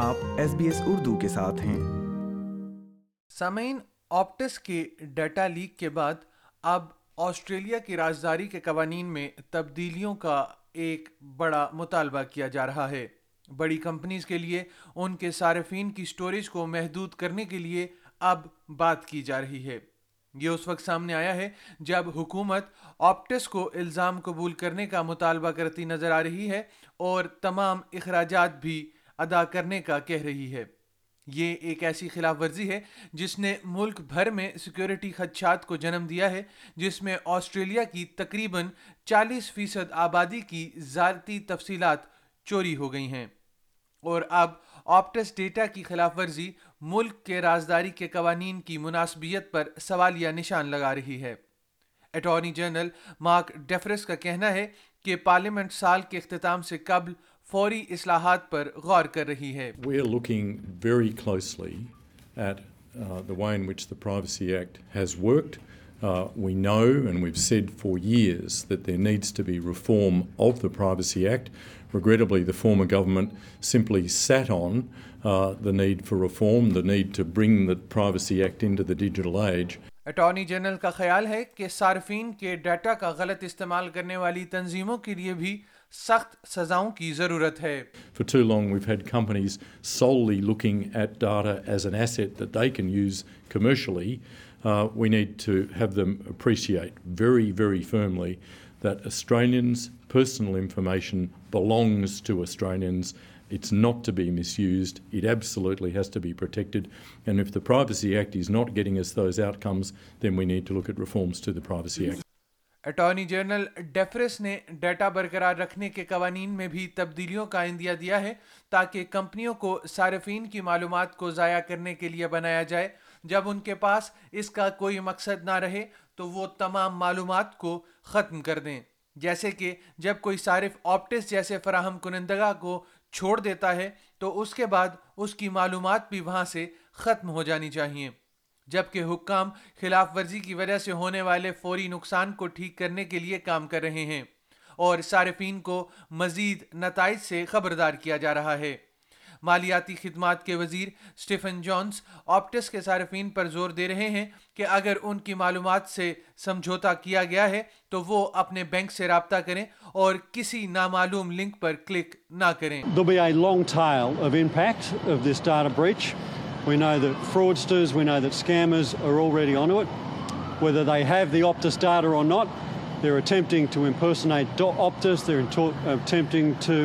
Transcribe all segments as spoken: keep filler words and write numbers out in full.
آپ S B S Urdu کے ساتھ ہیں۔ سامعین، آپٹس کے ڈیٹا لیک کے بعد اب آسٹریلیا کی رازداری کے قوانین میں تبدیلیوں کا ایک بڑا مطالبہ کیا جا رہا ہے۔ بڑی کمپنیز کے لیے ان کے صارفین کی سٹوریج کو محدود کرنے کے لیے اب بات کی جا رہی ہے۔ یہ اس وقت سامنے آیا ہے جب حکومت آپٹس کو الزام قبول کرنے کا مطالبہ کرتی نظر آ رہی ہے اور تمام اخراجات بھی ادا کرنے کا کہہ رہی ہے۔ یہ ایک ایسی خلاف ورزی ہے جس نے ملک بھر میں سیکیورٹی خدشات کو جنم دیا ہے، جس میں آسٹریلیا کی تقریباً چالیس فیصد آبادی کی ذاتی تفصیلات چوری ہو گئی ہیں، اور اب آپٹس ڈیٹا کی خلاف ورزی ملک کے رازداری کے قوانین کی مناسبیت پر سوالیہ نشان لگا رہی ہے۔ اٹارنی جنرل مارک ڈریفس کا کہنا ہے کہ پارلیمنٹ سال کے اختتام سے قبل فوری اصلاحات پر غور کر رہی ہے۔ We are looking very closely at uh, the way in which the Privacy Act has worked. Uh, we know and we've said for years that there needs to be reform of the Privacy Act. Regrettably, the former government simply sat on uh, the need for reform, the need to bring the Privacy Act into the digital age. Attorney general کا خیال ہے کہ صارفین کے data کا غلط استعمال کرنے والی تنظیموں کے لیے بھی سخت سزاؤں کی ضرورت ہے۔ For too long we've had companies solely looking at data as an asset that they can use commercially. Uh, we need to have them appreciate very, very firmly that Australians' personal information belongs to Australians. It's not to be misused. It absolutely has to be protected. And if the Privacy Act is not getting us those outcomes, then we need to look at reforms to the Privacy Act. Attorney general Dreyfus نے data برقرار رکھنے کے قوانین میں بھی تبدیلیوں کا عندیہ دیا ہے تاکہ کمپنیوں کو صارفین کی معلومات کو ضائع کرنے کے لیے بنایا جائے۔ جب ان کے پاس اس کا کوئی مقصد نہ رہے تو وہ تمام معلومات کو ختم کر دیں، جیسے کہ جب کوئی صارف آپٹس جیسے فراہم کنندگاہ کو چھوڑ دیتا ہے تو اس کے بعد اس کی معلومات بھی وہاں سے ختم ہو جانی چاہیے۔ جبکہ حکام خلاف ورزی کی وجہ سے ہونے والے فوری نقصان کو ٹھیک کرنے کے لیے کام کر رہے ہیں اور صارفین کو مزید نتائج سے خبردار کیا جا رہا ہے۔ مالیاتی خدمات کے وزیر اسٹیفن جونز آپٹس کے صارفین پر زور دے رہے ہیں کہ اگر ان کی معلومات سے سمجھوتا کیا گیا ہے تو وہ اپنے بینک سے رابطہ کریں اور کسی نامعلوم لنک پر کلک نہ کریں۔ There'll be a long tail of impact of this data breach. We know that fraudsters, we know that scammers are already onto it. Whether they have the Optus data or not, they're attempting to impersonate Optus, they're attempting to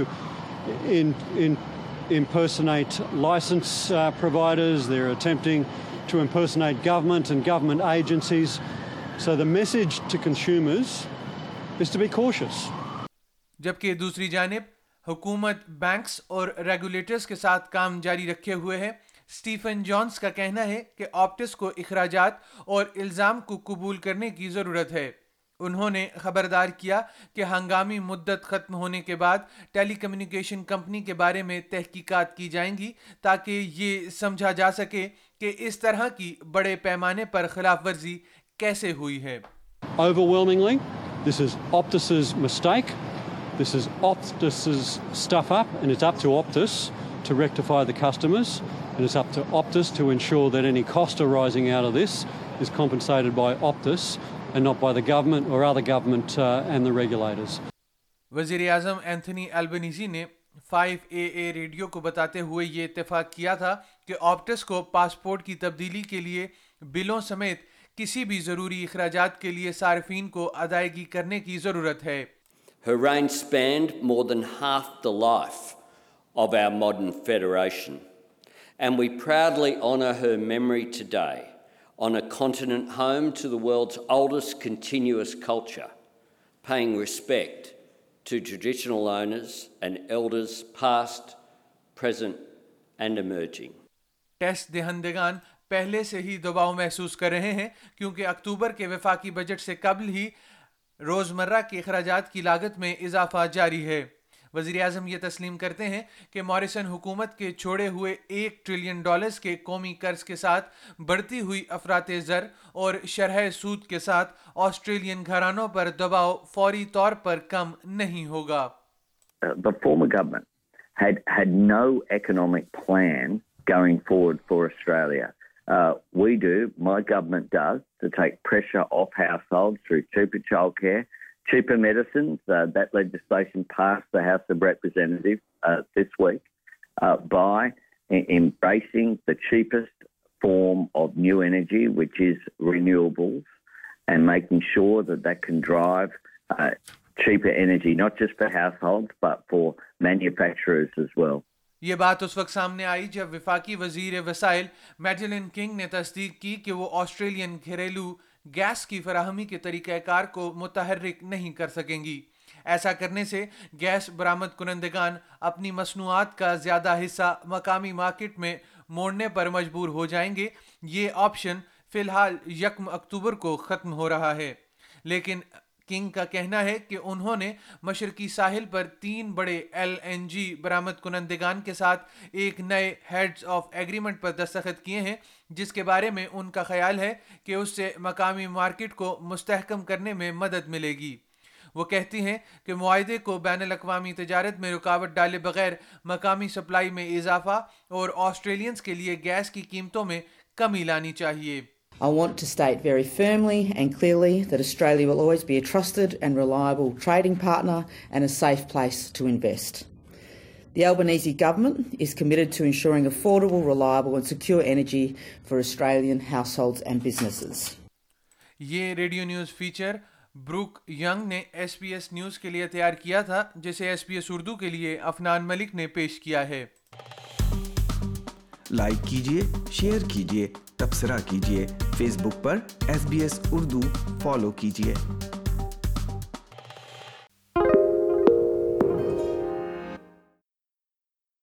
in in impersonate license uh, providers, they're attempting to impersonate government and government agencies. So the message to consumers is to be cautious. جبکہ دوسری جانب حکومت banks اور regulators کے ساتھ کام جاری رکھے ہوئے ہے۔ اسٹیفن جونز کا کہنا ہے کہ آپٹس کو اخراجات اور الزام کو قبول کرنے کی ضرورت ہے۔ انہوں نے خبردار کیا کہ ہنگامی مدت ختم ہونے کے بعد ٹیلی کمیونیکیشن کمپنی کے بارے میں تحقیقات کی جائیں گی تاکہ یہ سمجھا جا سکے کہ اس طرح کی بڑے پیمانے پر خلاف ورزی کیسے ہوئی ہے۔ Overwhelmingly, this is Optus's mistake. This is Optus's stuff up and it's up to Optus to rectify the customers and it's up to Optus to ensure that any cost arising out of this is compensated by Optus. And not by the government or other government uh, and the regulators. وزیر اعظم Anthony Albanese نے five A A radio کو بتاتے ہوئے یہ اتفاق کیا تھا کہ آپٹس کو پاسپورٹ کی تبدیلی کے لیے بلوں سمیت کسی بھی ضروری اخراجات کے لیے صارفین کو ادائیگی کرنے کی ضرورت ہے۔ Her reign spanned more than half the life of our modern federation, and we proudly honor her memory today. On a continent home to the world's oldest continuous culture, paying respect to traditional owners and elders past, present and emerging. Tax دہندگان پہلے سے ہی دباؤ محسوس کر رہے ہیں کیونکہ اکتوبر کے وفاقی بجٹ سے قبل ہی روزمرہ کے اخراجات کی لاگت میں اضافہ جاری ہے۔ وزیر اعظم یہ تسلیم کرتے ہیں کہ موریسن حکومت کے چھوڑے ہوئے ایک ٹریلین ڈالرز کے قومی قرض کے ساتھ بڑھتی ہوئی افراط زر اور شرح سود کے ساتھ آسٹریلین گھرانوں پر دباؤ فوری طور پر کم نہیں ہوگا۔ The former government had had no economic plan going forward for Australia. Uh, we do, my government does, to take pressure off households through cheaper childcare, cheaper medicines. Uh, that legislation passed the House of Representatives uh, this week uh, by e- embracing the cheapest form of new energy, which is renewables, and making sure that that can drive uh, cheaper energy, not just for households, but for manufacturers as well. یہ بات اس وقت سامنے آئی جب وفاقی وزیر وسائل میڈیلن king نے تصدیق کی کہ وہ آسٹریلین گھریلو گیس کی فراہمی کے طریقہ کار کو متحرک نہیں کر سکیں گی. ایسا کرنے سے گیس برآمد کنندگان اپنی مصنوعات کا زیادہ حصہ مقامی مارکیٹ میں موڑنے پر مجبور ہو جائیں گے. یہ آپشن فی الحال یکم اکتوبر کو ختم ہو رہا ہے. لیکن کنگ کا کہنا ہے کہ انہوں نے مشرقی ساحل پر تین بڑے ایل این جی برآمد کنندگان کے ساتھ ایک نئے ہیڈز آف ایگریمنٹ پر دستخط کیے ہیں, جس کے بارے میں ان کا خیال ہے کہ اس سے مقامی مارکیٹ کو مستحکم کرنے میں مدد ملے گی. وہ کہتی ہیں کہ معاہدے کو بین الاقوامی تجارت میں رکاوٹ ڈالے بغیر مقامی سپلائی میں اضافہ اور آسٹریلینز کے لیے گیس کی قیمتوں میں کمی لانی چاہیے. I want to state very firmly and clearly that Australia will always be a trusted and reliable trading partner and a safe place to invest. The Albanese government is committed to ensuring affordable, reliable and secure energy for Australian households and businesses. یہ radio news feature Brooke Young نے S B S news کے لیے تیار کیا تھا, جسے S B S Urdu کے لیے افنان ملک نے پیش کیا ہے. لائک کیجیے, شیئر کیجیے, تبصرہ کیجیے. فیس بک پر S B S Urdu follow کیجیے.